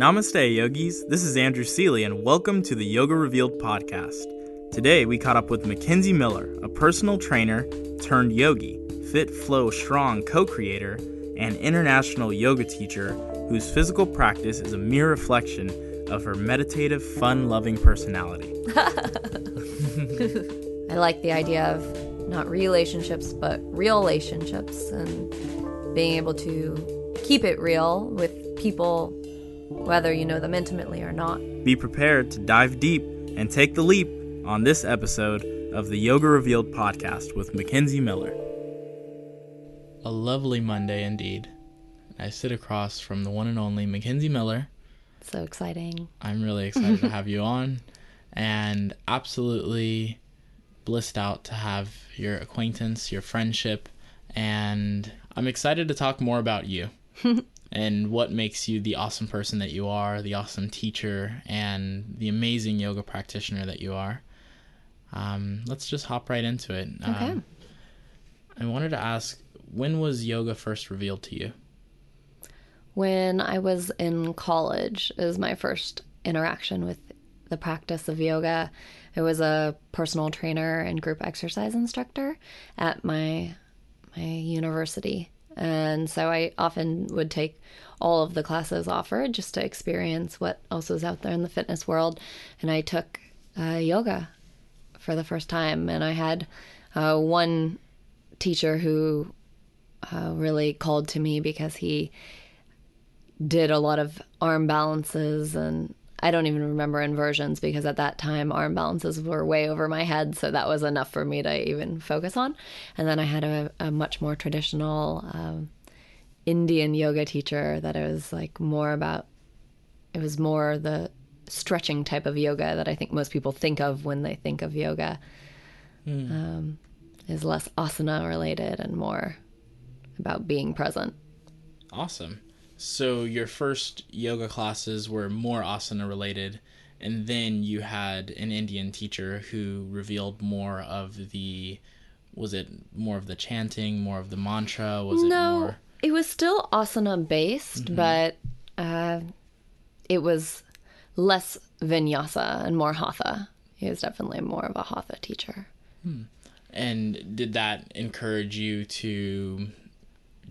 Namaste, yogis. This is Andrew Seely, and welcome to the Yoga Revealed podcast. Today, we caught up with Mackenzie Miller, a personal trainer turned yogi, Fit Flow Strong co-creator, and international yoga teacher whose physical practice is a mere reflection of her meditative, fun-loving personality. I like the idea of not relationships, but real relationships, and being able to keep it real with people, whether you know them intimately or not. Be prepared to dive deep and take the leap on this episode of the Yoga Revealed podcast with Mackenzie Miller. A lovely Monday indeed. I sit across from the one and only Mackenzie Miller. So exciting. I'm really excited to have you on, and absolutely blissed out to have your acquaintance, your friendship, and I'm excited to talk more about you. And what makes you the awesome person that you are, the awesome teacher, and the amazing yoga practitioner that you are. Let's just hop right into it. Okay. I wanted to ask, when was yoga first revealed to you? When I was in college is my first interaction with the practice of yoga. I was a personal trainer and group exercise instructor at my university. And so I often would take all of the classes offered just to experience what else was out there in the fitness world. And I took yoga for the first time. And I had one teacher who really called to me because he did a lot of arm balances. And I don't even remember inversions because at that time arm balances were way over my head, so that was enough for me to even focus on. And then I had a much more traditional Indian yoga teacher that I was like more about. It was more the stretching type of yoga that I think most people think of when they think of yoga. Is less asana related and more about being present. Awesome. So your first yoga classes were more asana related, and then you had an Indian teacher who revealed more of the, was it more of the chanting, more of the mantra? Was it more? No, it was still asana based, but it was less vinyasa and more hatha. He was definitely more of a hatha teacher. And did that encourage you to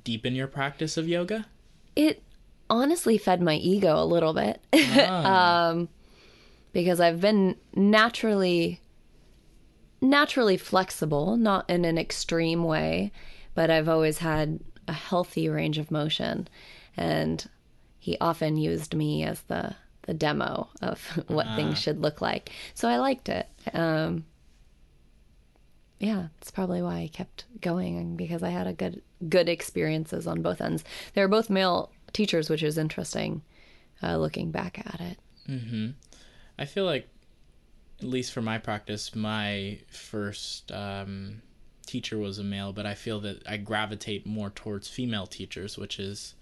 deepen your practice of yoga? It honestly fed my ego a little bit. Because I've been naturally flexible, not in an extreme way, but I've always had a healthy range of motion. And he often used me as the demo of what things should look like. So I liked it. Yeah, it's probably why I kept going, because I had a good experiences on both ends. They were both male teachers, which is interesting looking back at it. I feel like, at least for my practice, my first teacher was a male, but I feel that I gravitate more towards female teachers, which is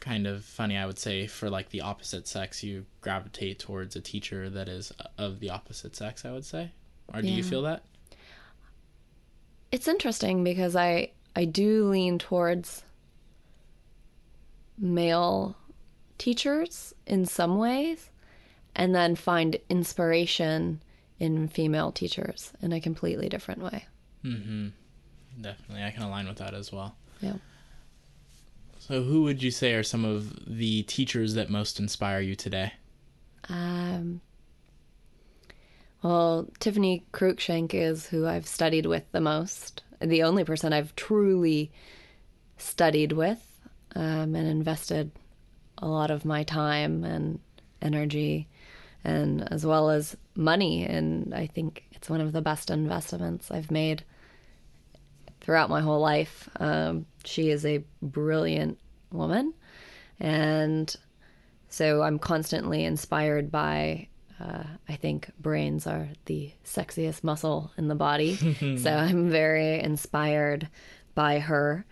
kind of funny, I would say, for like the opposite sex, you gravitate towards a teacher that is of the opposite sex, I would say. Or do you feel that? It's interesting because I do lean towards male teachers in some ways, and then find inspiration in female teachers in a completely different way. Mm-hmm. Definitely. I can align with that as well. Yeah. So who would you say are some of the teachers that most inspire you today? Well, Tiffany Cruikshank is who I've studied with the most. The only person I've truly studied with, and invested a lot of my time and energy and as well as money. And I think it's one of the best investments I've made throughout my whole life. She is a brilliant woman. And so I'm constantly inspired by, I think brains are the sexiest muscle in the body. So I'm very inspired by her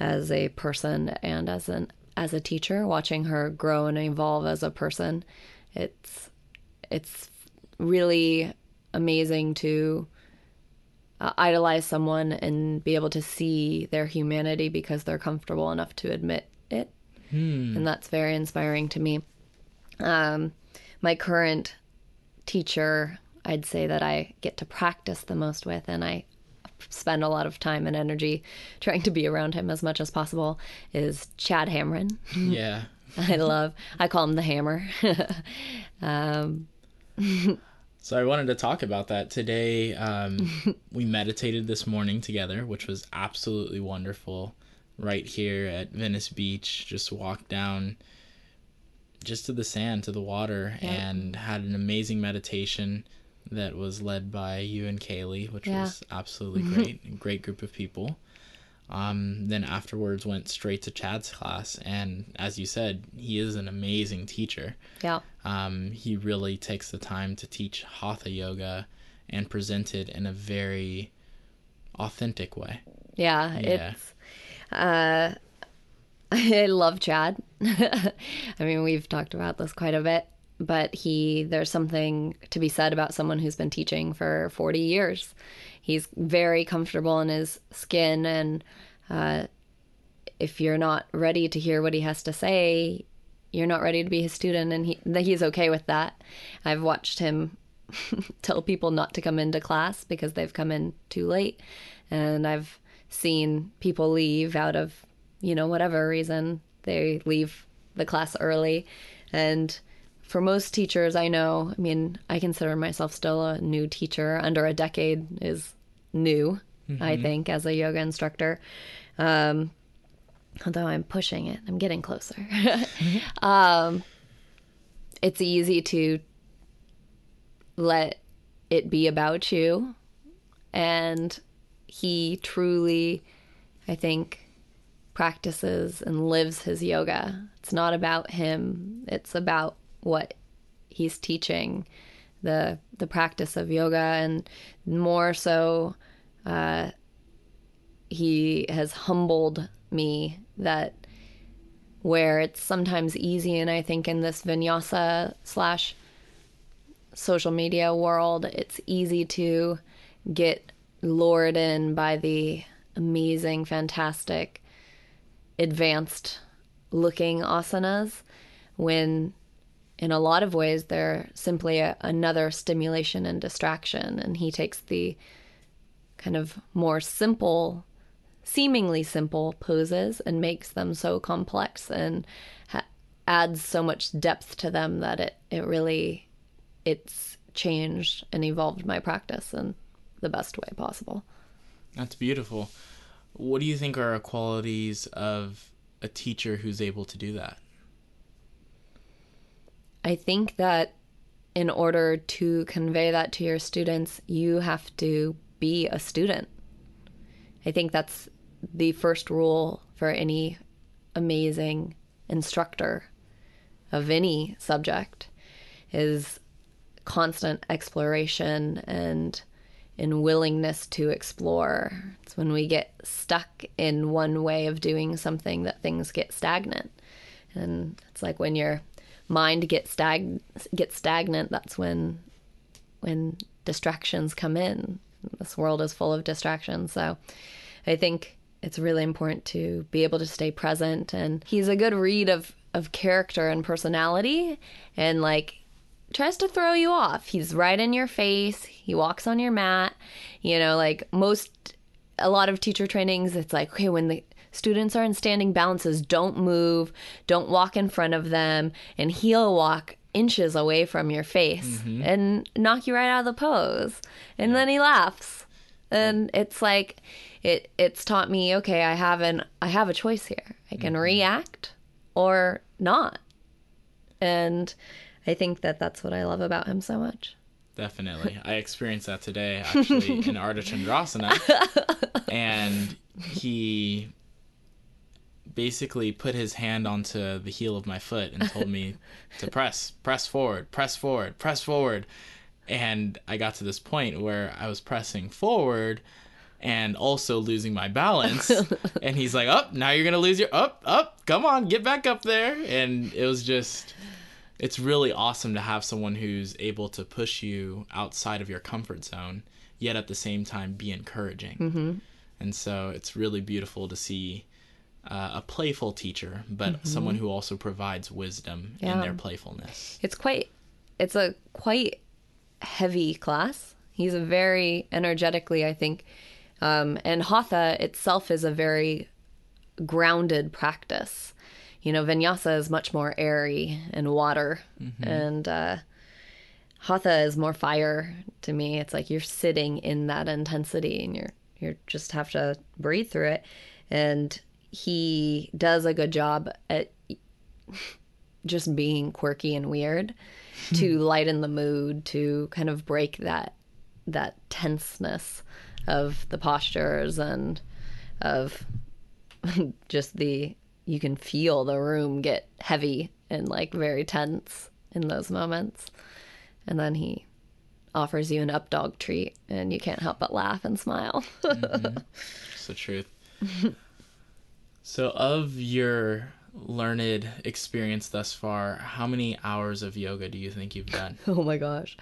as a person and as a teacher, watching her grow and evolve as a person. It's really amazing to idolize someone and be able to see their humanity because they're comfortable enough to admit it. And that's very inspiring to me. My current teacher, I'd say that I get to practice the most with, and I spend a lot of time and energy trying to be around him as much as possible, is Chad Hamron. Yeah. I call him the hammer. So I wanted to talk about that today. We meditated this morning together, which was absolutely wonderful, right here at Venice Beach. Just walked down just to the sand, to the water, and had an amazing meditation that was led by you and Kaylee, which was absolutely great. Great group of people. Then afterwards went straight to Chad's class, and as you said, he is an amazing teacher. Yeah. He really takes the time to teach Hatha yoga and present it in a very authentic way. Yeah. It's I love Chad. I mean, we've talked about this quite a bit, but there's something to be said about someone who's been teaching for 40 years. He's very comfortable in his skin, and if you're not ready to hear what he has to say, you're not ready to be his student, and he's okay with that. I've watched him tell people not to come into class because they've come in too late, and I've seen people leave out of, whatever reason. They leave the class early, and for most teachers I know, I consider myself still a new teacher. Under a decade is new, I think, as a yoga instructor. Although I'm pushing it. I'm getting closer. It's easy to let it be about you. And he truly, I think, practices and lives his yoga. It's not about him. It's about what he's teaching, the practice of yoga, and more so he has humbled me that where it's sometimes easy, and I think in this vinyasa / social media world, it's easy to get lured in by the amazing, fantastic, advanced looking asanas, when in a lot of ways, they're simply another stimulation and distraction. And he takes the kind of more simple, seemingly simple poses and makes them so complex and adds so much depth to them that it's changed and evolved my practice in the best way possible. That's beautiful. What do you think are qualities of a teacher who's able to do that? I think that in order to convey that to your students, you have to be a student. I think that's the first rule for any amazing instructor of any subject, is constant exploration and willingness to explore. It's when we get stuck in one way of doing something that things get stagnant. And it's like when your mind gets stagnant, that's when distractions come in. This world is full of distractions. So I think it's really important to be able to stay present. And he's a good read of character and personality, and like tries to throw you off. He's right in your face. He walks on your mat. You know, like a lot of teacher trainings, it's like, okay, when the students are in standing balances, don't move, don't walk in front of them, and he'll walk inches away from your face mm-hmm. and knock you right out of the pose. And yeah. then he laughs. And it's like, it's taught me, okay, I have a choice here. I can mm-hmm. react or not. And I think that's what I love about him so much. Definitely. I experienced that today, actually, in Ardha Chandrasana. And he basically put his hand onto the heel of my foot and told me to press forward. And I got to this point where I was pressing forward and also losing my balance. And he's like, oh, now you're going to lose your... Up, come on, get back up there. And it was just... It's really awesome to have someone who's able to push you outside of your comfort zone, yet at the same time be encouraging. Mm-hmm. And so it's really beautiful to see a playful teacher, but mm-hmm. someone who also provides wisdom yeah. in their playfulness. It's a quite heavy class. He's a very energetically, I think, and Hatha itself is a very grounded practice. You know, vinyasa is much more airy and water, mm-hmm. and hatha is more fire to me. It's like you're sitting in that intensity, and you're just have to breathe through it. And he does a good job at just being quirky and weird to lighten the mood, to kind of break that tenseness of the postures and of just the. You can feel the room get heavy and like very tense in those moments. And then he offers you an up dog treat and you can't help but laugh and smile. Mm-hmm. It's the truth. So of your learned experience thus far, how many hours of yoga do you think you've done? Oh my gosh.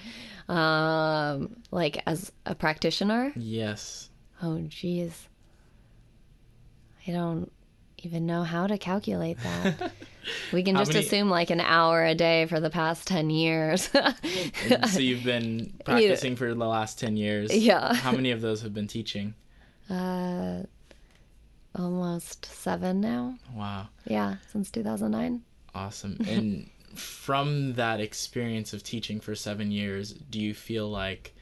Like as a practitioner? Yes. Oh geez. I don't even know how to calculate that. We can just assume like an hour a day for the past 10 years. So you've been practicing for the last 10 years. Yeah. How many of those have been teaching? Almost 7 now. Wow. Yeah, since 2009. Awesome. And from that experience of teaching for 7 years, do you feel like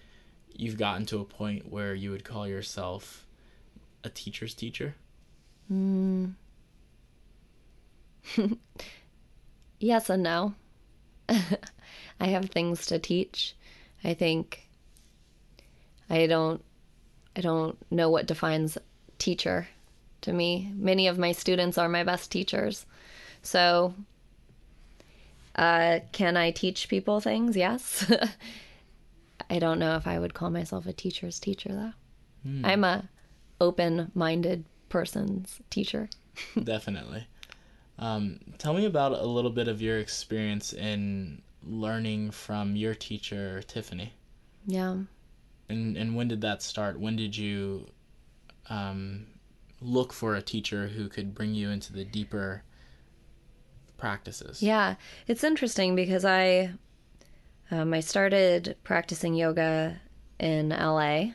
you've gotten to a point where you would call yourself a teacher's teacher? Mm. Yes and no. I have things to teach. I think I don't know what defines teacher to me. Many of my students are my best teachers. So can I teach people things? Yes. I don't know if I would call myself a teacher's teacher though. Mm. I'm a open-minded person's teacher. Definitely. Tell me about a little bit of your experience in learning from your teacher, Tiffany. Yeah. And when did that start? When did you look for a teacher who could bring you into the deeper practices? Yeah. It's interesting because I started practicing yoga in LA.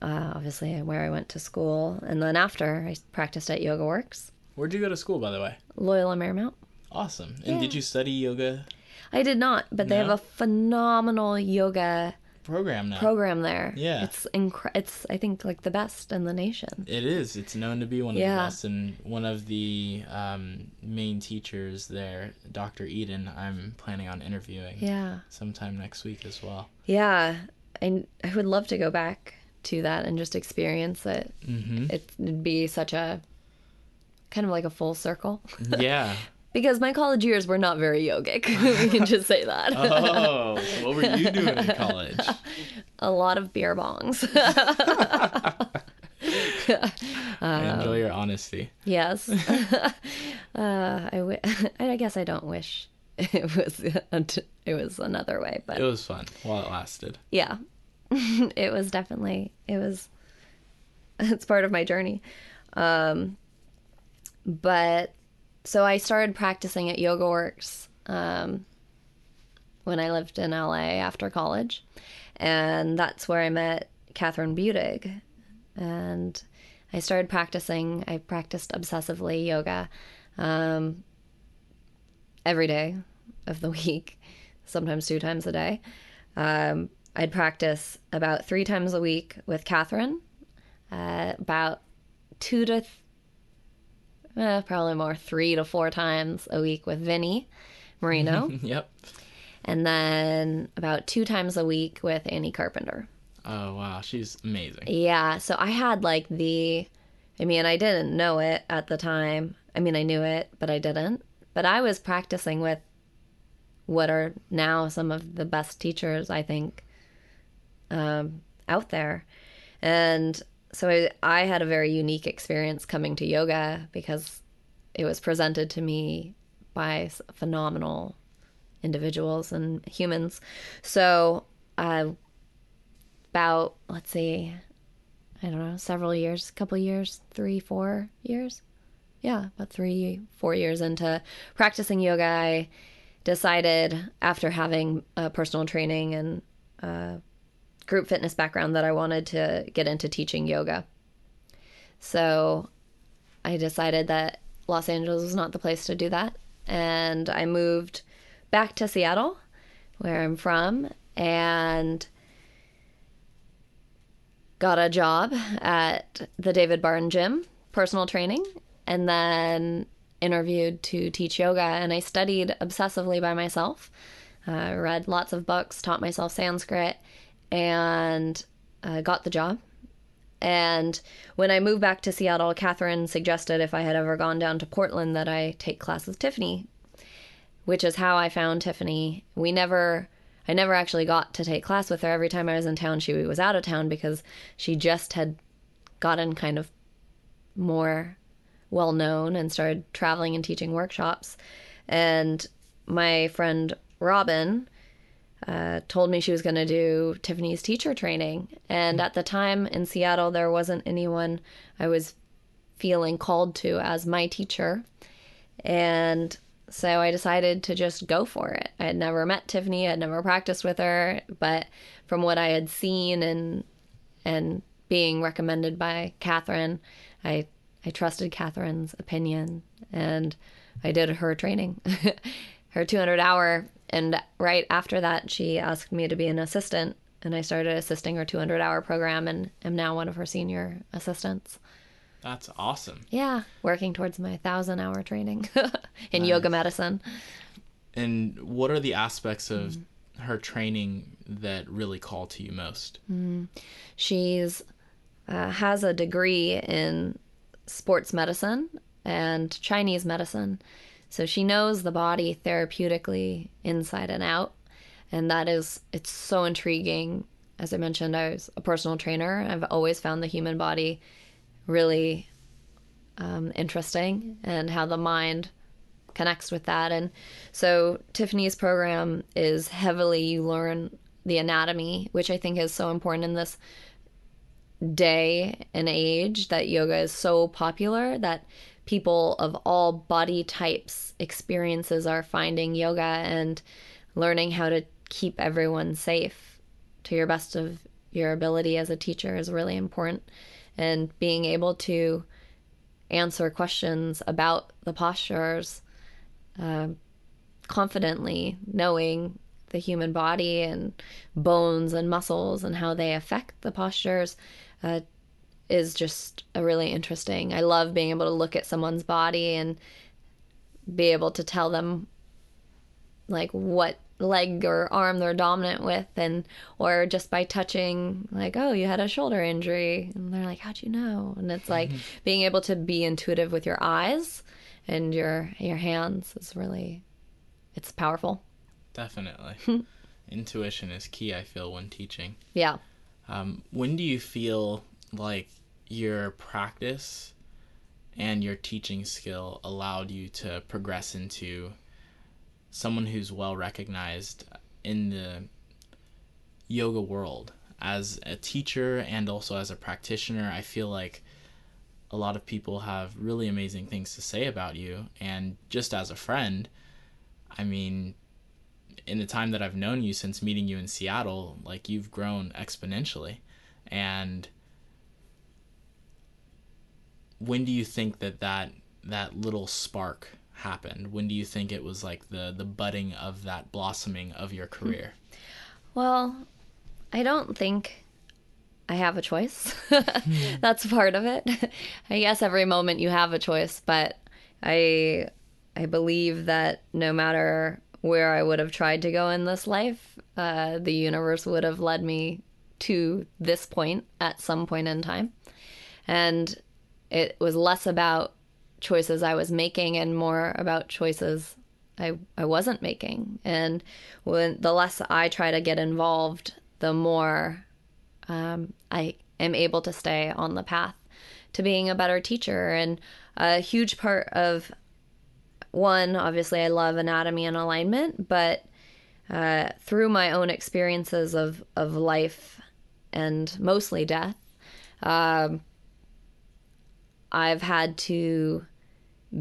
Obviously where I went to school. And then after, I practiced at Yoga Works. Where'd you go to school, by the way? Loyola Marymount. Awesome. And yeah. Did you study yoga? I did not, but no? They have a phenomenal yoga program there. Yeah. It's I think, like the best in the nation. It is. It's known to be one of the best. And one of the main teachers there, Dr. Eden, I'm planning on interviewing sometime next week as well. Yeah. And I would love to go back to that and just experience it. Mm-hmm. It'd be such a kind of like a full circle. Yeah. Because my college years were not very yogic. We can just say that. Oh, what were you doing in college? A lot of beer bongs. I enjoy your honesty. Yes. I guess I don't wish it was another way, but it was fun while it lasted. Yeah. It's part of my journey. But so I started practicing at YogaWorks when I lived in LA after college, and that's where I met Catherine Budig, and I started practicing. I practiced obsessively yoga every day of the week, sometimes 2 times a day. I'd practice about 3 times a week with Catherine, about 3 to 4 times a week with Vinny Marino. Yep. And then about 2 times a week with Annie Carpenter. Oh, wow. She's amazing. Yeah. So I had I didn't know it at the time. I mean, I knew it, but I didn't. But I was practicing with what are now some of the best teachers, I think, out there. And so I had a very unique experience coming to yoga because it was presented to me by phenomenal individuals and humans. So about, let's see, I don't know, several years, couple years, 3-4 years. Yeah, about 3-4 years into practicing yoga, I decided after having a personal training and group fitness background that I wanted to get into teaching yoga. So I decided that Los Angeles was not the place to do that. And I moved back to Seattle, where I'm from, and got a job at the David Barton Gym, personal training, and then interviewed to teach yoga. And I studied obsessively by myself, read lots of books, taught myself Sanskrit, and got the job. And when I moved back to Seattle, Catherine suggested if I had ever gone down to Portland that I take class with Tiffany, which is how I found Tiffany. I never actually got to take class with her. Every time I was in town, she was out of town because she just had gotten kind of more well known and started traveling and teaching workshops. And my friend Robin told me she was going to do Tiffany's teacher training. And at the time in Seattle, there wasn't anyone I was feeling called to as my teacher. And so I decided to just go for it. I had never met Tiffany. I had never practiced with her. But from what I had seen and being recommended by Catherine, I trusted Catherine's opinion, and I did her training, her 200-hour. And right after that, she asked me to be an assistant, and I started assisting her 200-hour program and am now one of her senior assistants. That's awesome. Yeah, working towards my 1,000-hour training in yoga medicine. And what are the aspects of her training that really call to you most? She's has a degree in sports medicine and Chinese medicine. So she knows the body therapeutically inside and out. And it's so intriguing. As I mentioned, I was a personal trainer. I've always found the human body really interesting and how the mind connects with that. And so Tiffany's program is heavily, you learn the anatomy, which I think is so important in this day and age that yoga is so popular that people of all body types experiences are finding yoga and learning how to keep everyone safe to your best of your ability as a teacher is really important. And being able to answer questions about the postures confidently, knowing the human body and bones and muscles and how they affect the postures is just a really interesting. I love being able to look at someone's body and be able to tell them like what leg or arm they're dominant with, and or just by touching, like, oh, you had a shoulder injury, and they're like, how'd you know? And it's like being able to be intuitive with your eyes and your hands is really, it's powerful. Definitely. Intuition is key, I feel, when teaching. Yeah. When do you feel like your practice and your teaching skill allowed you to progress into someone who's well recognized in the yoga world. As a teacher and also as a practitioner, I feel like a lot of people have really amazing things to say about you. And just as a friend, I mean, in the time that I've known you since meeting you in Seattle, like, you've grown exponentially. And when do you think that little spark happened? When do you think it was like the budding of that blossoming of your career? Well, I don't think I have a choice. That's part of it. I guess every moment you have a choice, but I believe that no matter where I would have tried to go in this life, the universe would have led me to this point at some point in time. And it was less about choices I was making and more about choices I wasn't making. And when the less I try to get involved, the more I am able to stay on the path to being a better teacher. And a huge part of, one, obviously I love anatomy and alignment, but through my own experiences of life and mostly death, I've had to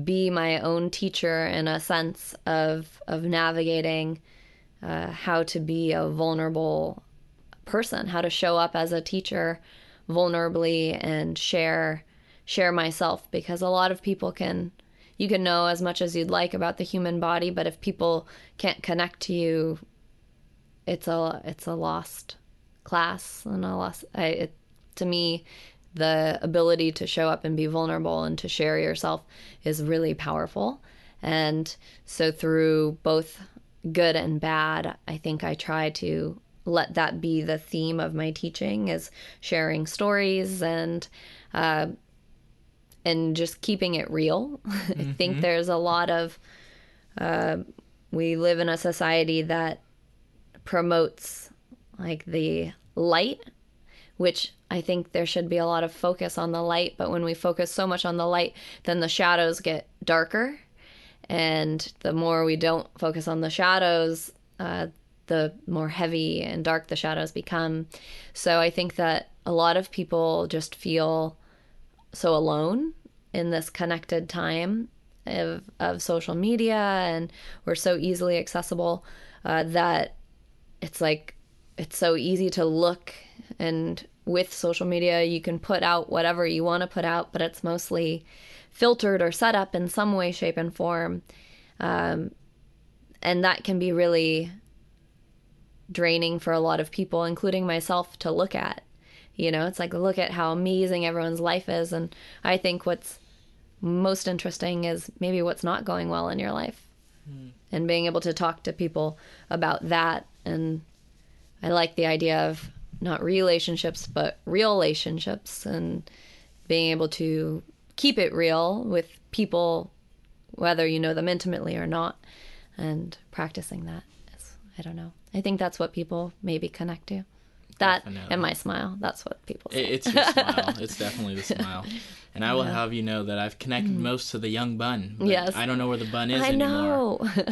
be my own teacher in a sense of navigating how to be a vulnerable person, how to show up as a teacher vulnerably and share myself, because a lot of people you can know as much as you'd like about the human body, but if people can't connect to you, it's a lost class and a lost. To me, the ability to show up and be vulnerable and to share yourself is really powerful. And so through both good and bad, I think I try to let that be the theme of my teaching, is sharing stories and just keeping it real. Mm-hmm. I think there's a lot of we live in a society that promotes like the light, which I think there should be a lot of focus on the light. But when we focus so much on the light, then the shadows get darker. And the more we don't focus on the shadows, the more heavy and dark the shadows become. So I think that a lot of people just feel so alone in this connected time of social media, and we're so easily accessible that it's like it's so easy to look, and with social media you can put out whatever you want to put out, but it's mostly filtered or set up in some way, shape, and form, and that can be really draining for a lot of people, including myself, to look at. You know, it's like, look at how amazing everyone's life is. And I think what's most interesting is maybe what's not going well in your life, and being able to talk to people about that. And I like the idea of not relationships, but real relationships, and being able to keep it real with people, whether you know them intimately or not, and practicing that. I don't know. I think that's what people maybe connect to. That definitely. And my smile. That's what people say. It's your smile. It's definitely the smile. And I will have you know that I've connected most to the young bun. Yes. I don't know where the bun is anymore. I know.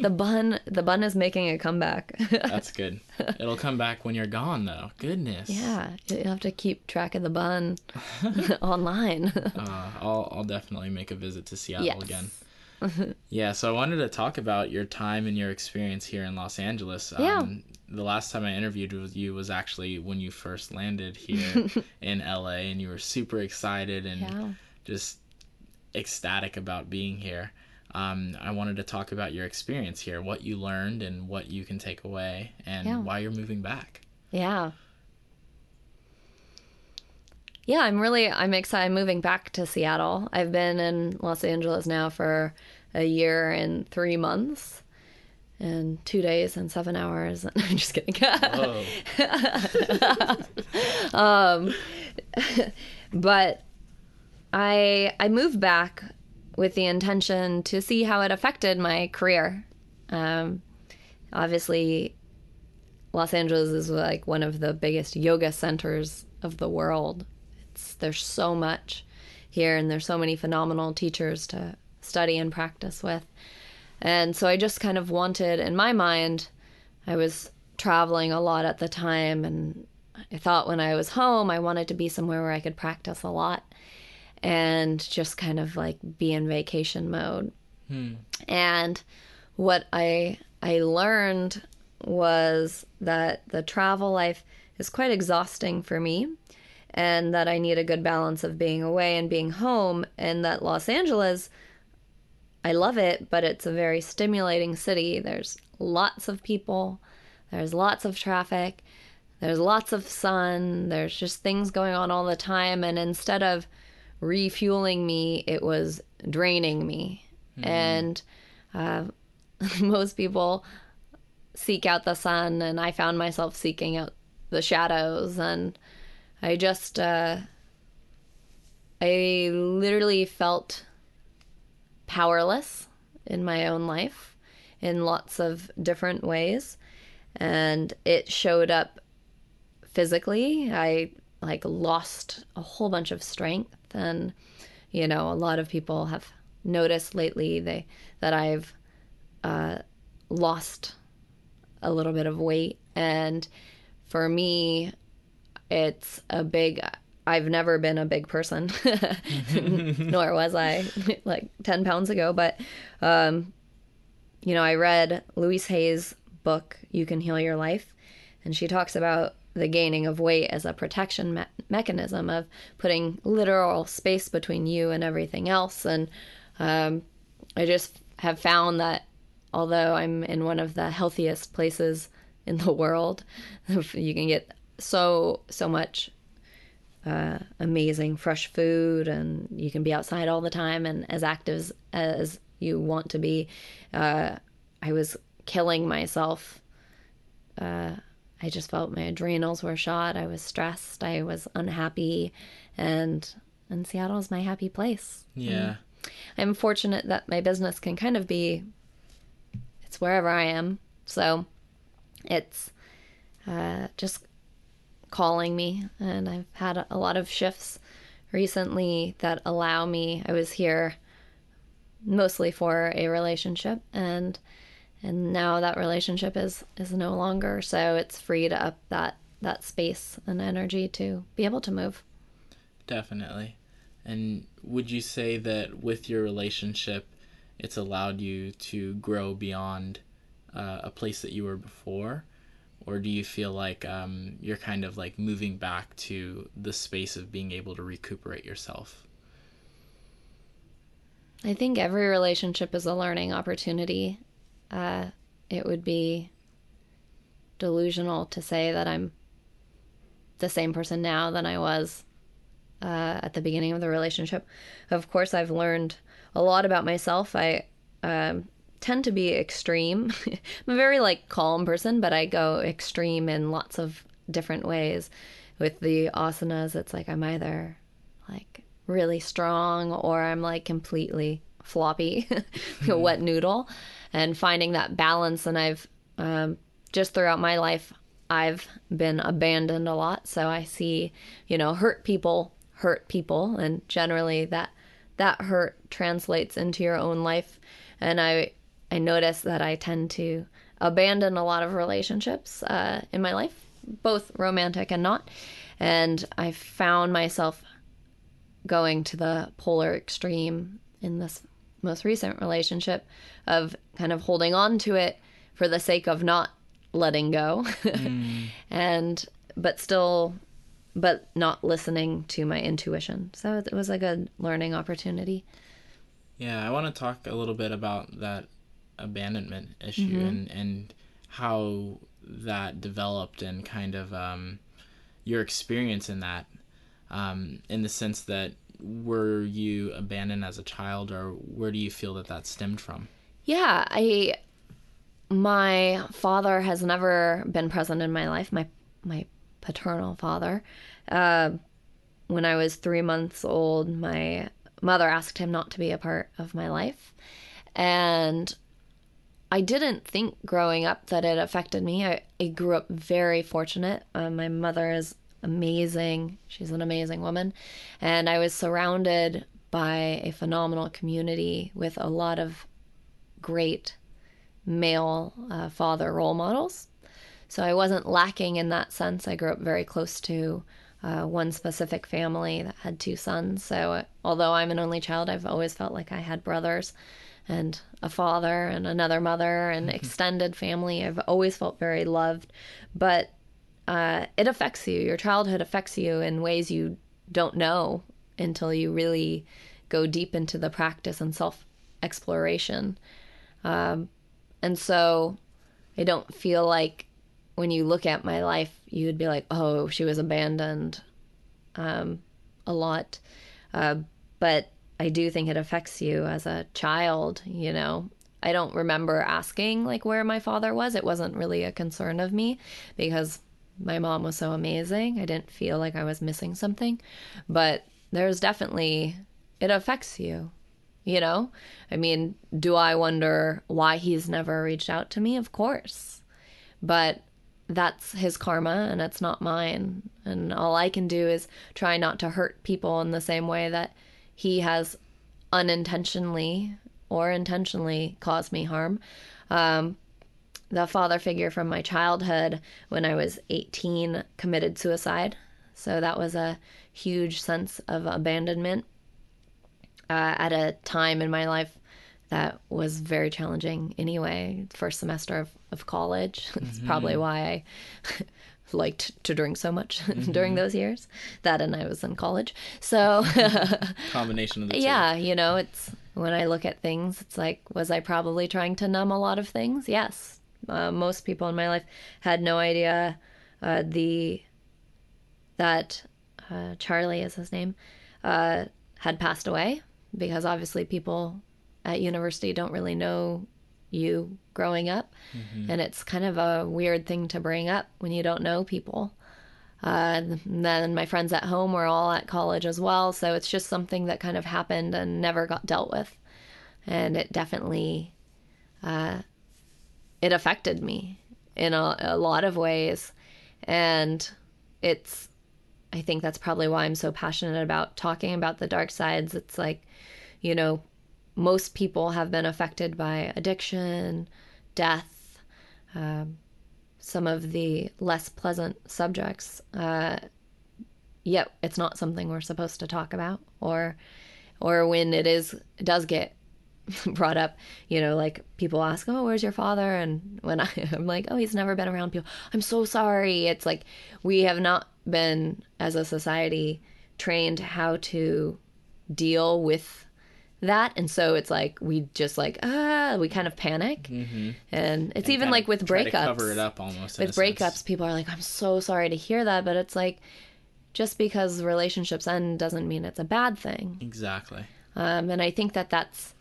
The bun is making a comeback. That's good. It'll come back when you're gone, though. Goodness. Yeah. You'll have to keep track of the bun online. I'll definitely make a visit to Seattle again. Yeah, so I wanted to talk about your time and your experience here in Los Angeles. Yeah. The last time I interviewed with you was actually when you first landed here in LA, and you were super excited and just ecstatic about being here. I wanted to talk about your experience here, what you learned and what you can take away, and why you're moving back. Yeah, I'm excited. I'm moving back to Seattle. I've been in Los Angeles now for a year and 3 months and 2 days and 7 hours. I'm just kidding. Whoa. But I moved back with the intention to see how it affected my career. Obviously, Los Angeles is like one of the biggest yoga centers of the world. There's so much here, and there's so many phenomenal teachers to study and practice with. And so I just kind of wanted, in my mind, I was traveling a lot at the time, and I thought when I was home, I wanted to be somewhere where I could practice a lot and just kind of like be in vacation mode. And what I learned was that the travel life is quite exhausting for me, and that I need a good balance of being away and being home, and that Los Angeles, I love it, but it's a very stimulating city. There's lots of people, there's lots of traffic, there's lots of sun, there's just things going on all the time, and instead of refueling me, it was draining me. And most people seek out the sun, and I found myself seeking out the shadows, and I just I literally felt powerless in my own life in lots of different ways, and it showed up physically. I like lost a whole bunch of strength, and you know, a lot of people have noticed lately that I've lost a little bit of weight, and for me it's a big, I've never been a big person nor was I like 10 pounds ago, but you know, I read Louise Hay's book You Can Heal Your Life, and she talks about the gaining of weight as a protection mechanism of putting literal space between you and everything else. And I just have found that although I'm in one of the healthiest places in the world, you can get so much amazing fresh food, and you can be outside all the time and as active as you want to be. I was killing myself. I just felt my adrenals were shot. I was stressed. I was unhappy. And Seattle is my happy place. Yeah. And I'm fortunate that my business can kind of be, it's wherever I am. So it's just calling me. And I've had a lot of shifts recently that allow me, I was here mostly for a relationship, and now that relationship is no longer, so it's freed up that space and energy to be able to move. Definitely. And would you say that with your relationship, it's allowed you to grow beyond a place that you were before? Or do you feel like you're kind of like moving back to the space of being able to recuperate yourself? I think every relationship is a learning opportunity. It would be delusional to say that I'm the same person now than I was at the beginning of the relationship. Of course, I've learned a lot about myself. I tend to be extreme. I'm a very like calm person, but I go extreme in lots of different ways. With the asanas, it's like I'm either like really strong or I'm like completely floppy, a wet noodle. And finding that balance, and I've just throughout my life, I've been abandoned a lot. So I see, you know, hurt people, and generally that hurt translates into your own life. And I notice that I tend to abandon a lot of relationships in my life, both romantic and not. And I found myself going to the polar extreme in this most recent relationship of kind of holding on to it for the sake of not letting go but not listening to my intuition. So it was a good learning opportunity. Yeah. I want to talk a little bit about that abandonment issue and how that developed and kind of your experience in that, in the sense that, were you abandoned as a child, or where do you feel that stemmed from? Yeah, my father has never been present in my life, my paternal father. When I was 3 months old, my mother asked him not to be a part of my life. And I didn't think growing up that it affected me. I grew up very fortunate. My mother is amazing. She's an amazing woman. And I was surrounded by a phenomenal community with a lot of great male father role models. So I wasn't lacking in that sense. I grew up very close to one specific family that had two sons. So although I'm an only child, I've always felt like I had brothers and a father and another mother and extended family. I've always felt very loved. But it affects you. Your childhood affects you in ways you don't know until you really go deep into the practice and self-exploration. And so I don't feel like when you look at my life, you would be like, oh, she was abandoned a lot. But I do think it affects you as a child, you know. I don't remember asking, like, where my father was. It wasn't really a concern of me because my mom was so amazing. I didn't feel like I was missing something. But there's definitely, it affects you, you know? I mean, do I wonder why he's never reached out to me? Of course. But that's his karma and it's not mine. And all I can do is try not to hurt people in the same way that he has unintentionally or intentionally caused me harm. The father figure from my childhood when I was 18 committed suicide. So that was a huge sense of abandonment at a time in my life that was very challenging anyway. First semester of college. That's probably why I liked to drink so much during those years. That and I was in college. So combination of the two. Yeah, you know, it's when I look at things, it's like, was I probably trying to numb a lot of things? Yes. Most people in my life had no idea that Charlie is his name, had passed away, because obviously people at university don't really know you growing up. And it's kind of a weird thing to bring up when you don't know people. And then my friends at home were all at college as well. So it's just something that kind of happened and never got dealt with. And it definitely, it affected me in a lot of ways. And it's, I think that's probably why I'm so passionate about talking about the dark sides. It's like, you know, most people have been affected by addiction, death, some of the less pleasant subjects. Yet it's not something we're supposed to talk about, or when it does get brought up, you know, like people ask, oh, where's your father? And when I'm like, oh, he's never been around people. I'm so sorry. It's like we have not been as a society trained how to deal with that, and so it's like we just like we kind of panic, and it's and even like with breakups, cover it up almost. With breakups, people are like, "I'm so sorry to hear that," but it's like just because relationships end doesn't mean it's a bad thing. Exactly. And I think that that's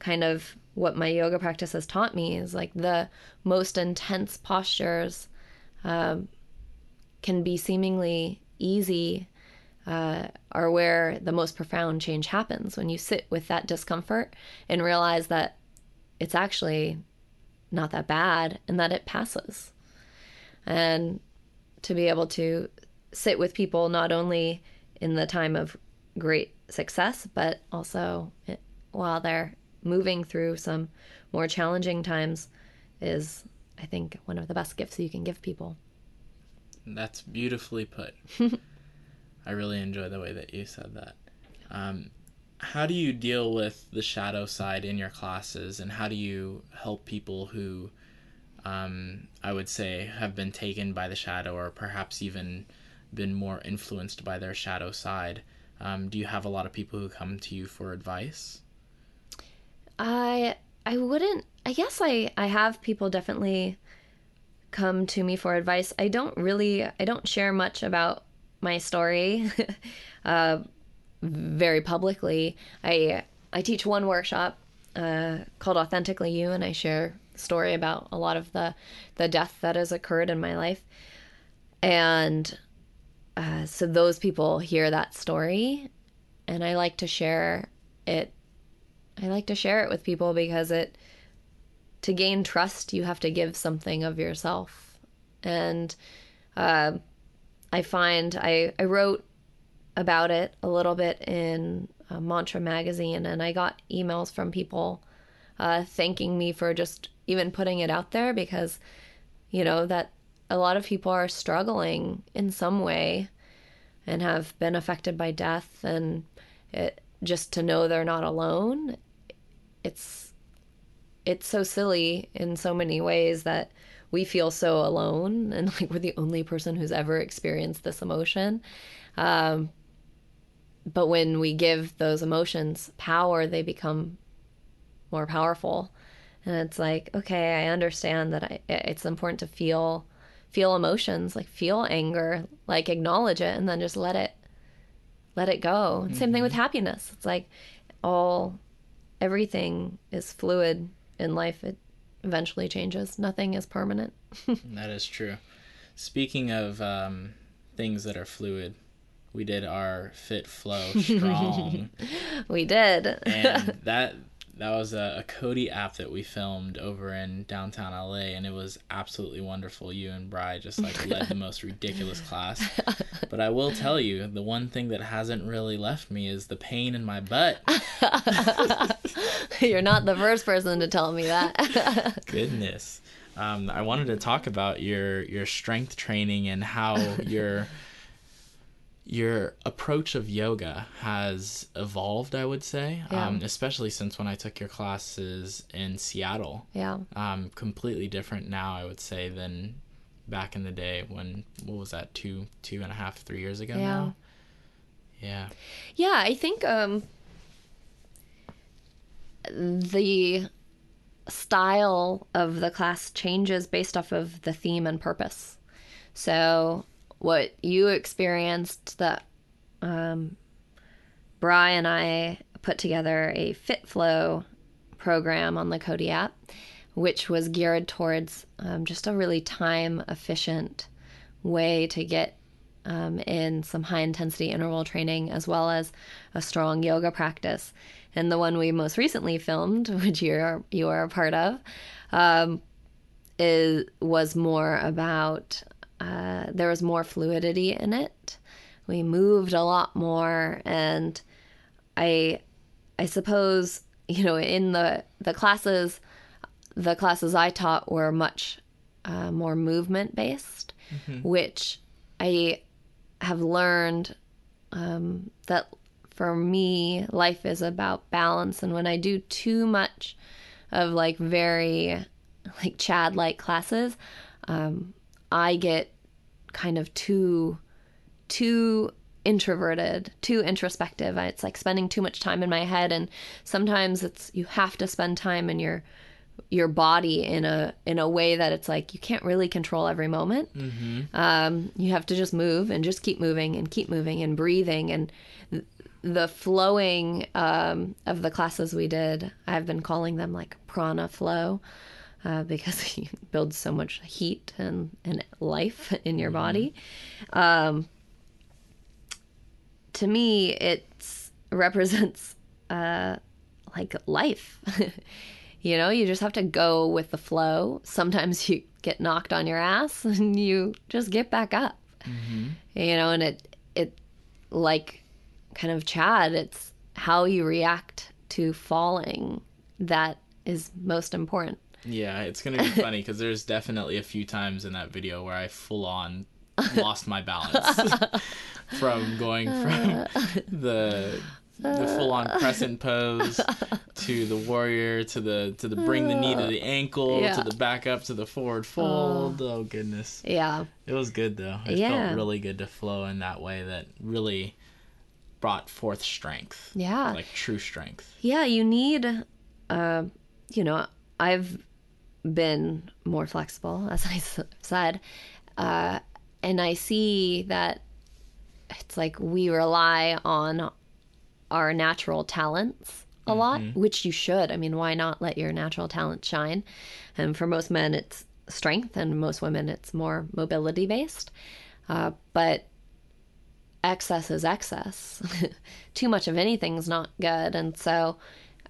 kind of what my yoga practice has taught me is like the most intense postures can be seemingly easy. Are where the most profound change happens, when you sit with that discomfort and realize that it's actually not that bad and that it passes. And to be able to sit with people not only in the time of great success, but also while they're moving through some more challenging times is, I think, one of the best gifts you can give people. That's beautifully put. I really enjoy the way that you said that. How do you deal with the shadow side in your classes, and how do you help people who, I would say, have been taken by the shadow or perhaps even been more influenced by their shadow side? Do you have a lot of people who come to you for advice? I guess I have people definitely come to me for advice. I don't share much about my story very publicly. I teach one workshop called Authentically You, and I share the story about a lot of the death that has occurred in my life. And so those people hear that story, and I like to share it. I like to share it with people because to gain trust, you have to give something of yourself. And I find I wrote about it a little bit in Mantra magazine, and I got emails from people thanking me for just even putting it out there, because, you know, that a lot of people are struggling in some way and have been affected by death, and it, just to know they're not alone, it's so silly in so many ways that we feel so alone and like we're the only person who's ever experienced this emotion. But when we give those emotions power, they become more powerful. And it's like, okay, I understand that it's important to feel emotions, like feel anger, like acknowledge it, and then just let it go. Mm-hmm. Same thing with happiness. It's like everything is fluid in life. It eventually changes. Nothing is permanent. That is true. Speaking of things that are fluid, we did our Fit Flow Strong. We did. And that was a Cody app that we filmed over in downtown LA, and it was absolutely wonderful. You and Bri just like led the most ridiculous class. But I will tell you, the one thing that hasn't really left me is the pain in my butt. You're not the first person to tell me that. Goodness. I wanted to talk about your strength training and how your approach of yoga has evolved, I would say, yeah. Especially since when I took your classes in Seattle. Yeah. Completely different now, I would say, than back in the day when, what was that, two and a half, 3 years ago yeah. now? Yeah. Yeah, I think the style of the class changes based off of the theme and purpose. So what you experienced, that Bri and I put together a Fit Flow program on the Cody app, which was geared towards just a really time-efficient way to get in some high-intensity interval training as well as a strong yoga practice. And the one we most recently filmed, which you are a part of, was more about... there was more fluidity in it. We moved a lot more, and I suppose, you know, in the classes I taught were much more movement based, mm-hmm. which I have learned that for me, life is about balance, and when I do too much of like very like Chad-like classes, I get kind of too introverted, too introspective. It's like spending too much time in my head, and sometimes it's you have to spend time in your body in a way that it's like you can't really control every moment. Mm-hmm. You have to just move and just keep moving and breathing, and the flowing of the classes we did. I've been calling them like prana flow. Because you build so much heat and life in your body. To me, it represents like life. You know, you just have to go with the flow. Sometimes you get knocked on your ass and you just get back up. Mm-hmm. You know, and it like kind of Chad, it's how you react to falling that is most important. Yeah, it's going to be funny because there's definitely a few times in that video where I full on lost my balance from going from the full on crescent pose to the warrior to the bring the knee to the ankle yeah. to the back up to the forward fold. Oh goodness. Yeah. It was good though. It yeah. felt really good to flow in that way that really brought forth strength. Yeah. Like true strength. Yeah, you need you know, I've been more flexible, as I said, and I see that it's like we rely on our natural talents a lot, mm-hmm. which you should. I mean, why not let your natural talent shine? And for most men, it's strength, and most women, it's more mobility-based. But excess is excess. Too much of anything's not good, and so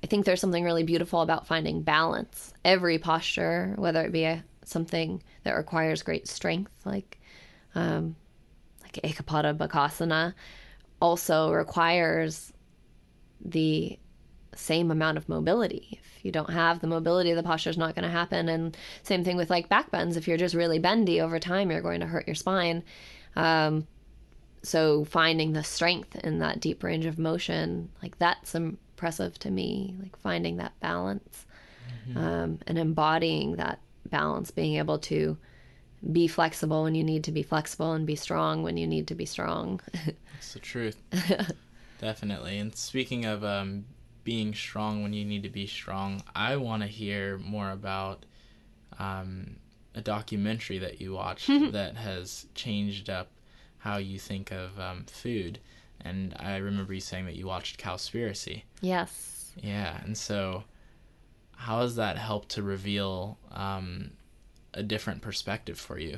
I think there's something really beautiful about finding balance. Every posture, whether it be something that requires great strength, like like Ekapada Bhakasana, also requires the same amount of mobility. If you don't have the mobility, the posture is not going to happen. And same thing with like back bends. If you're just really bendy over time, you're going to hurt your spine. So finding the strength in that deep range of motion, like that's impressive to me, like finding that balance, and embodying that balance, being able to be flexible when you need to be flexible and be strong when you need to be strong. That's the truth. Definitely. And speaking of being strong when you need to be strong, I want to hear more about a documentary that you watched that has changed up how you think of food. And I remember you saying that you watched Cowspiracy. Yes. Yeah. And so how has that helped to reveal a different perspective for you?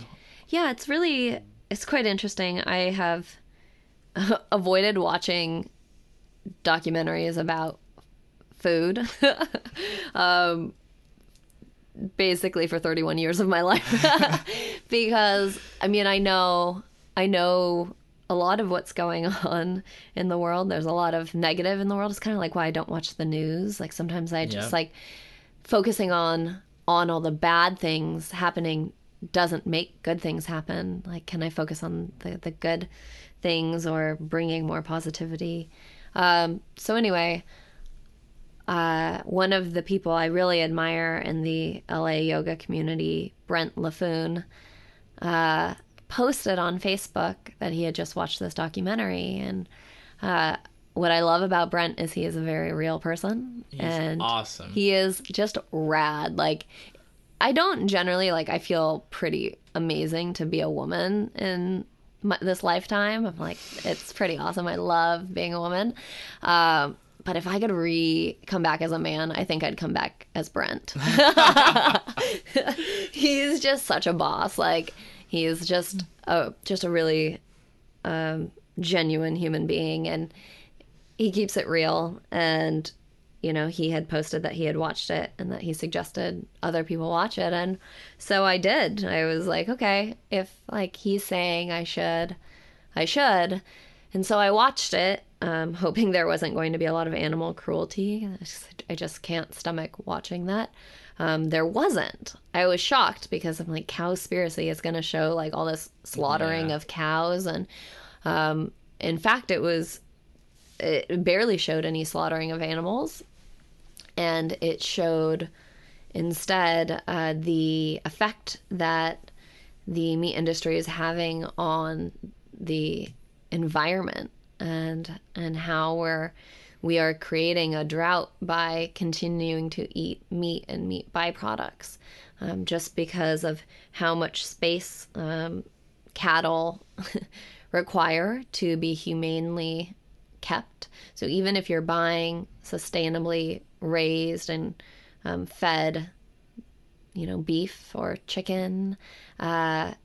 Yeah, it's quite interesting. I have avoided watching documentaries about food basically for 31 years of my life because I know a lot of what's going on in the world. There's a lot of negative in the world. It's kind of like why I don't watch the news. Like sometimes I just like focusing on all the bad things happening doesn't make good things happen. Like, can I focus on the good things or bringing more positivity? So anyway, one of the people I really admire in the LA yoga community, Brent LaFoon, posted on Facebook that he had just watched this documentary. And what I love about Brent is he is a very real person. He's awesome. He is just rad. Like, I don't generally, like, I feel pretty amazing to be a woman in this lifetime. I'm like, it's pretty awesome. I love being a woman. But if I could come back as a man, I think I'd come back as Brent. He's just such a boss. Like, he is just a really genuine human being, and he keeps it real. And, you know, he had posted that he had watched it and that he suggested other people watch it. And so I did. I was like, okay, if like he's saying I should. And so I watched it, hoping there wasn't going to be a lot of animal cruelty. I just can't stomach watching that. There wasn't. I was shocked because I'm like, Cowspiracy is going to show like all this slaughtering of cows. And in fact, it barely showed any slaughtering of animals, and it showed instead the effect that the meat industry is having on the environment and how we are creating a drought by continuing to eat meat and meat byproducts, just because of how much space cattle require to be humanely kept. So even if you're buying sustainably raised and fed, you know, beef or chicken, it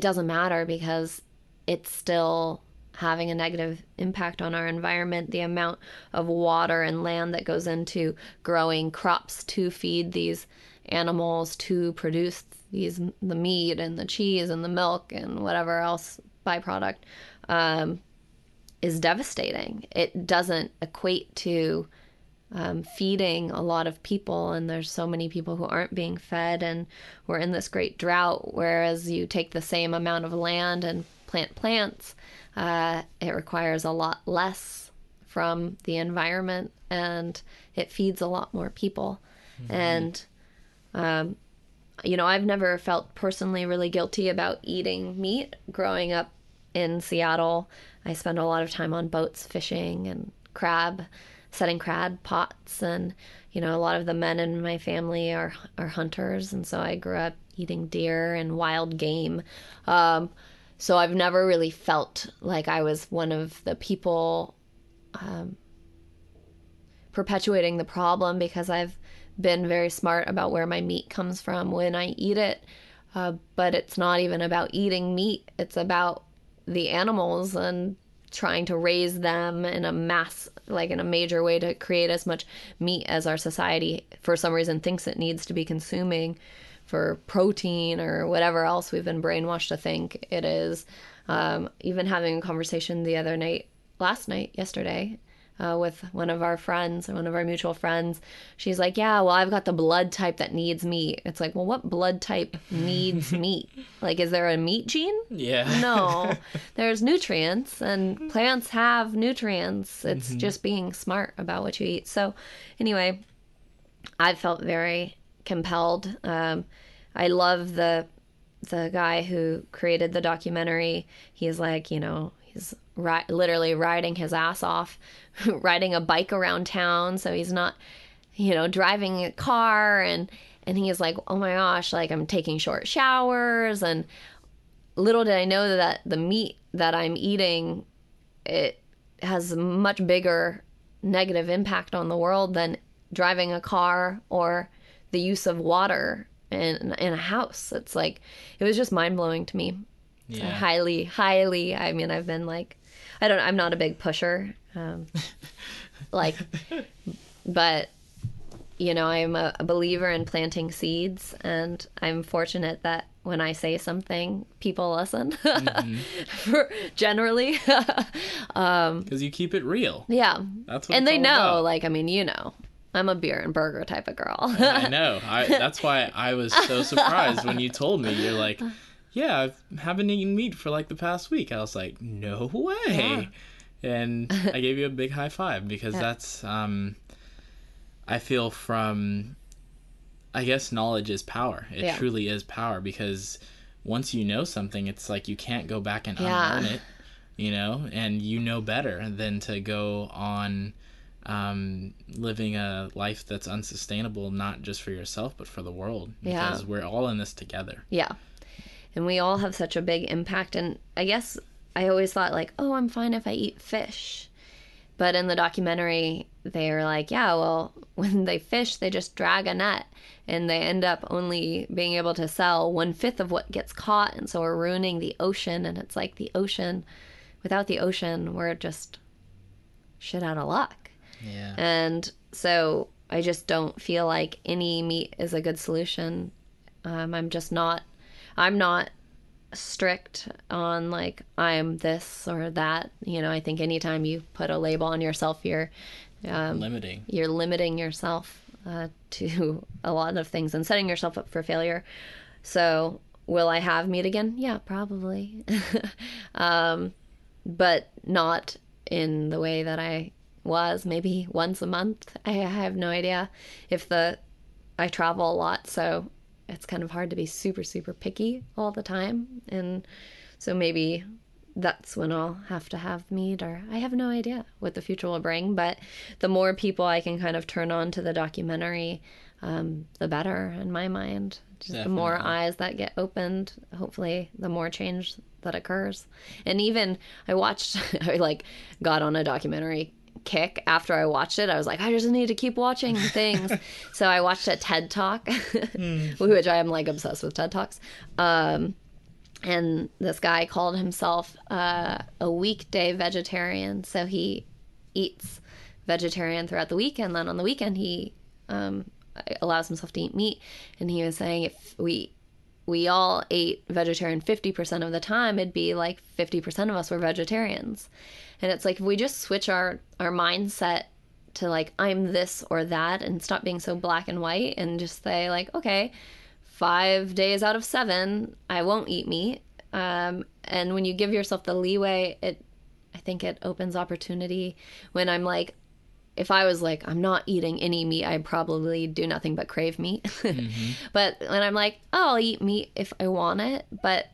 doesn't matter because it's still having a negative impact on our environment. The amount of water and land that goes into growing crops to feed these animals, to produce the meat and the cheese and the milk and whatever else byproduct, is devastating. It doesn't equate to feeding a lot of people, and there's so many people who aren't being fed, and we're in this great drought. Whereas you take the same amount of land and plant plants, it requires a lot less from the environment, and it feeds a lot more people. Mm-hmm. And you know, I've never felt personally really guilty about eating meat. Growing up in Seattle, I spent a lot of time on boats fishing and setting crab pots, and you know, a lot of the men in my family are hunters, and so I grew up eating deer and wild game. So I've never really felt like I was one of the people perpetuating the problem, because I've been very smart about where my meat comes from when I eat it. But it's not even about eating meat. It's about the animals and trying to raise them in a mass, like in a major way, to create as much meat as our society for some reason thinks it needs to be consuming for protein or whatever else we've been brainwashed to think it is. Even having a conversation the other night, yesterday, with one of our friends, one of our mutual friends. She's like, yeah, well, I've got the blood type that needs meat. It's like, well, what blood type needs meat? Like, is there a meat gene? Yeah. No. There's nutrients, and plants have nutrients. It's just being smart about what you eat. So anyway, I felt very compelled. I love the guy who created the documentary. He's like, you know, he's literally riding his ass off, riding a bike around town. So he's not, you know, driving a car. And he's like, oh my gosh, like I'm taking short showers. And little did I know that the meat that I'm eating, it has a much bigger negative impact on the world than driving a car or the use of water in a house. It's like, it was just mind blowing to me. Yeah. I highly, I mean, I've been like, I'm not a big pusher, but you know, I'm a believer in planting seeds, and I'm fortunate that when I say something, people listen generally, because you keep it real. Yeah. That's what, and they know, about. Like, I mean, you know, I'm a beer and burger type of girl. I know. That's why I was so surprised when you told me. You're like, yeah, I haven't eaten meat for like the past week. I was like, no way. Yeah. And I gave you a big high five, because that's, I feel from, I guess knowledge is power. It truly is power, because once you know something, it's like you can't go back and unlearn it, you know, and you know better than to go on living a life that's unsustainable, not just for yourself, but for the world, because we're all in this together. Yeah. And we all have such a big impact. And I guess I always thought like, oh, I'm fine if I eat fish. But in the documentary, they were like, yeah, well, when they fish, they just drag a net. And they end up only being able to sell 1/5 of what gets caught. And so we're ruining the ocean. And it's like the ocean, without the ocean, we're just shit out of luck. Yeah. And so I just don't feel like any meat is a good solution. I'm not strict on like I'm this or that. You know, I think anytime you put a label on yourself, you're limiting yourself to a lot of things and setting yourself up for failure. So will I have meat again? Yeah, probably. But not in the way that I was, maybe once a month. I have no idea. I travel a lot, so it's kind of hard to be super, super picky all the time. And so maybe that's when I'll have to have meat, or I have no idea what the future will bring. But the more people I can kind of turn on to the documentary, the better in my mind. Just Definitely. The more eyes that get opened, hopefully the more change that occurs. And even I got on a documentary kick after I watched it. I was like, I just need to keep watching things. So I watched a TED Talk, which I am like obsessed with TED Talks. And this guy called himself a weekday vegetarian. So he eats vegetarian throughout the week. And then on the weekend, he allows himself to eat meat. And he was saying if we all ate vegetarian 50% of the time, it'd be like 50% of us were vegetarians. And it's like, if we just switch our mindset to like, I'm this or that, and stop being so black and white, and just say like, okay, 5 days out of 7, I won't eat meat. And when you give yourself the leeway, I think it opens opportunity. When I'm like, if I was like, I'm not eating any meat, I'd probably do nothing but crave meat. But when I'm like, oh, I'll eat meat if I want it. But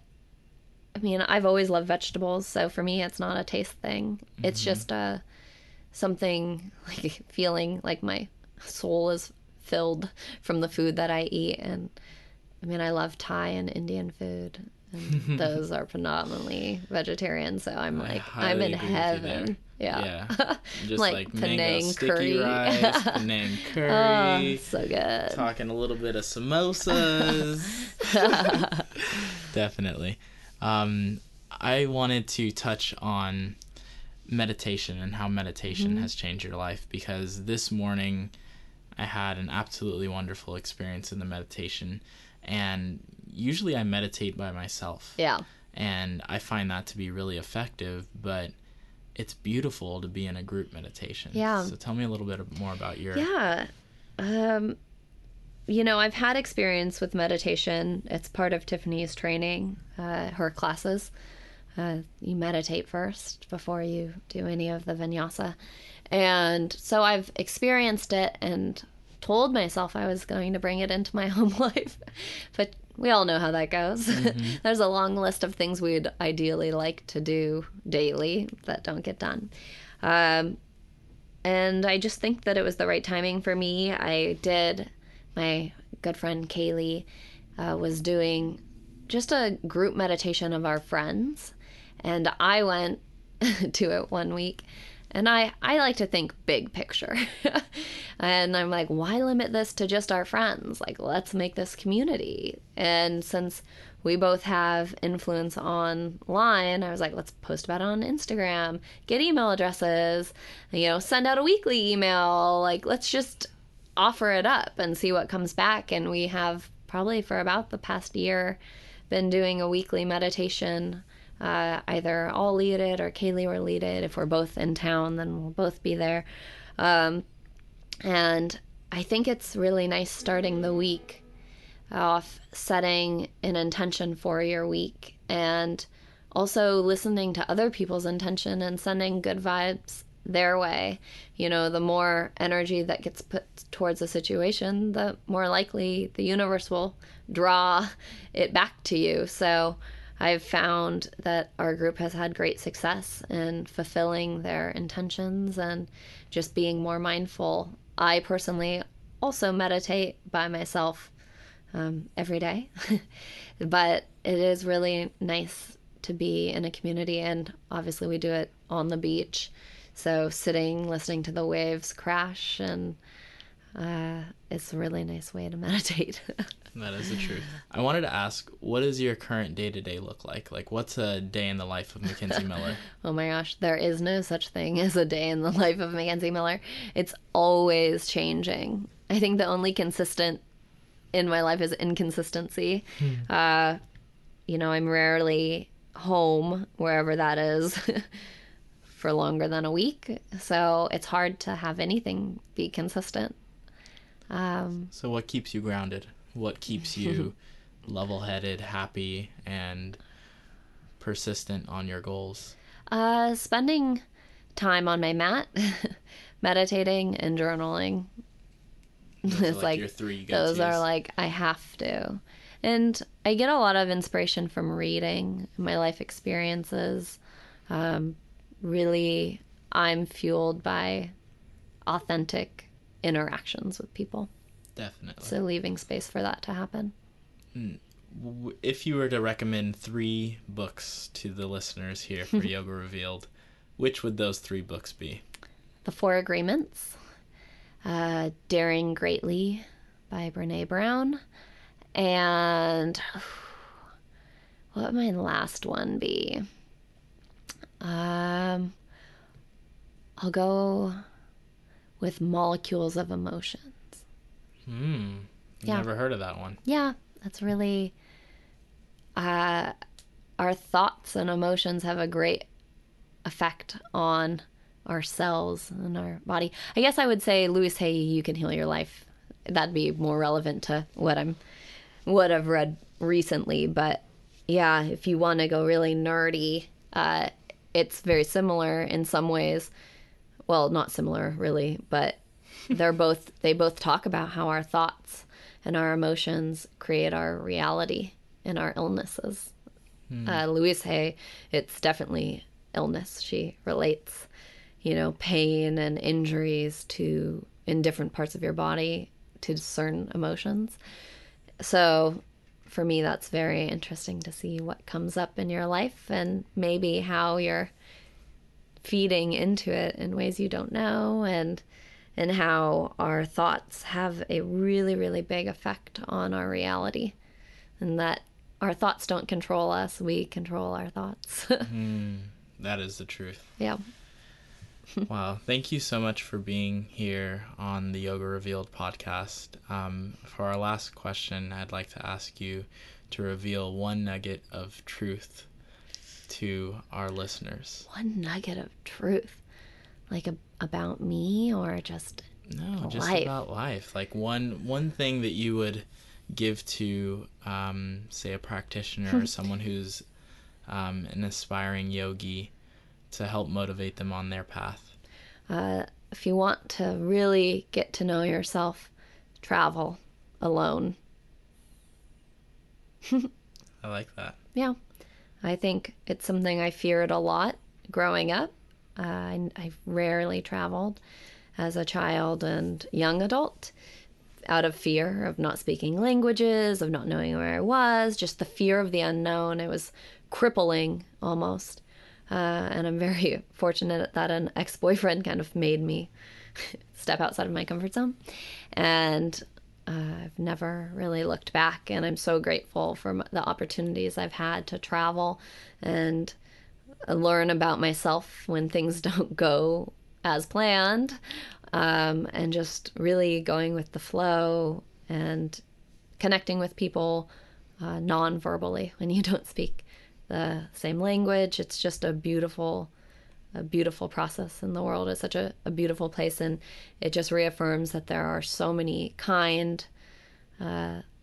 I mean, I've always loved vegetables. So for me, it's not a taste thing. It's just something like feeling like my soul is filled from the food that I eat. And I mean, I love Thai and Indian food. And those are predominantly vegetarian. So I'm like, I'm in heaven. Yeah. Just like Penang curry. Rice, Penang curry. Oh, so good. Talking a little bit of samosas. Definitely. I wanted to touch on meditation and how meditation has changed your life, because this morning I had an absolutely wonderful experience in the meditation. And usually I meditate by myself. Yeah. And I find that to be really effective, but it's beautiful to be in a group meditation. Yeah. So tell me a little bit more about your... Yeah. You know, I've had experience with meditation. It's part of Tiffany's training, her classes. You meditate first before you do any of the vinyasa. And so I've experienced it and told myself I was going to bring it into my home life. But we all know how that goes. Mm-hmm. There's a long list of things we'd ideally like to do daily that don't get done. And I just think that it was the right timing for me. I did. My good friend Kaylee was doing just a group meditation of our friends. And I went to it one week, and I like to think big picture. And I'm like, why limit this to just our friends? Like, let's make this community. And since we both have influence online, I was like, let's post about it on Instagram, get email addresses, you know, send out a weekly email. Like, let's just offer it up and see what comes back. And we have probably for about the past year been doing a weekly meditation. Either I'll lead it or Kaylee will lead it. If we're both in town, then we'll both be there. And I think it's really nice starting the week off, setting an intention for your week, and also listening to other people's intention and sending good vibes their way. You know, the more energy that gets put towards a situation, the more likely the universe will draw it back to you. So I've found that our group has had great success in fulfilling their intentions and just being more mindful. I personally also meditate by myself every day, but it is really nice to be in a community, and obviously we do it on the beach. So sitting, listening to the waves crash, and it's a really nice way to meditate. That is the truth. I wanted to ask, what does your current day-to-day look like? Like, what's a day in the life of Mackenzie Miller? Oh my gosh, there is no such thing as a day in the life of Mackenzie Miller. It's always changing. I think the only consistant in my life is inconsistency. You know, I'm rarely home, wherever that is, for longer than a week. So it's hard to have anything be consistent. So what keeps you grounded? What keeps you level-headed, happy, and persistent on your goals? Spending time on my mat, meditating, and journaling. Those are like your three go-tos. Those are like, I have to. And I get a lot of inspiration from reading, my life experiences. Really, I'm fueled by authentic interactions with people. Definitely. So leaving space for that to happen. If you were to recommend three books to the listeners here for Yoga Revealed, which would those three books be? The Four Agreements, Daring Greatly by Brene Brown, and what would my last one be? I'll go with Molecules of Emotion. Never heard of that one. Yeah, that's really, our thoughts and emotions have a great effect on our cells and our body. I guess I would say Louise Hay, You Can Heal Your Life. That'd be more relevant to what I've read recently. But yeah, if you want to go really nerdy, it's very similar in some ways. Well, not similar really, but they both talk about how our thoughts and our emotions create our reality and our illnesses. Louise Hay, it's definitely illness. She relates, you know, pain and injuries in different parts of your body to certain emotions. So for me, that's very interesting to see what comes up in your life and maybe how you're feeding into it in ways you don't know, and how our thoughts have a really, really big effect on our reality, and that our thoughts don't control us. We control our thoughts. That is the truth. Yeah. Wow. Thank you so much for being here on the Yoga Revealed podcast. For our last question, I'd like to ask you to reveal one nugget of truth to our listeners. One nugget of truth? Like about me or just No, just life? About life. Like one thing that you would give to, say, a practitioner or someone who's an aspiring yogi to help motivate them on their path. If you want to really get to know yourself, travel alone. I like that. Yeah. I think it's something I feared a lot growing up. I rarely traveled as a child and young adult out of fear of not speaking languages, of not knowing where I was, just the fear of the unknown. It was crippling almost. And I'm very fortunate that an ex-boyfriend kind of made me step outside of my comfort zone. And I've never really looked back, and I'm so grateful for the opportunities I've had to travel and learn about myself when things don't go as planned, and just really going with the flow and connecting with people non-verbally when you don't speak the same language. It's just a beautiful process, and the world is such a beautiful place, and it just reaffirms that there are so many kind,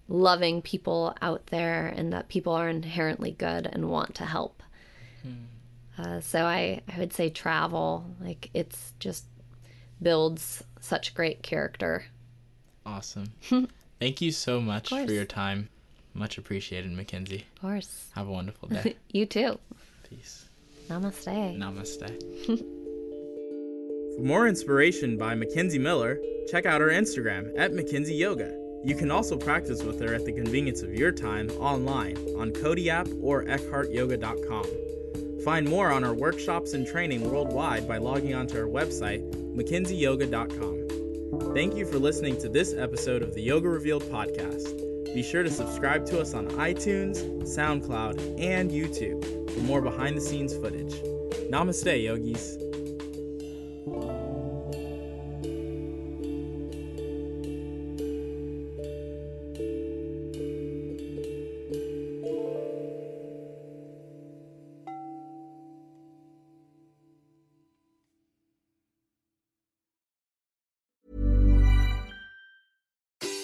loving people out there, and that people are inherently good and want to help. So I would say travel, like, it's just builds such great character. Awesome. Thank you so much for your time. Much appreciated, Mackenzie. Of course. Have a wonderful day. You too. Peace. Namaste. Namaste. For more inspiration by Mackenzie Miller, check out her Instagram at Mackenzie Yoga. You can also practice with her at the convenience of your time online on Cody app or EckhartYoga.com. Find more on her workshops and training worldwide by logging onto her website, MackenzieYoga.com. Thank you for listening to this episode of the Yoga Revealed podcast. Be sure to subscribe to us on iTunes, SoundCloud, and YouTube for more behind-the-scenes footage. Namaste, yogis.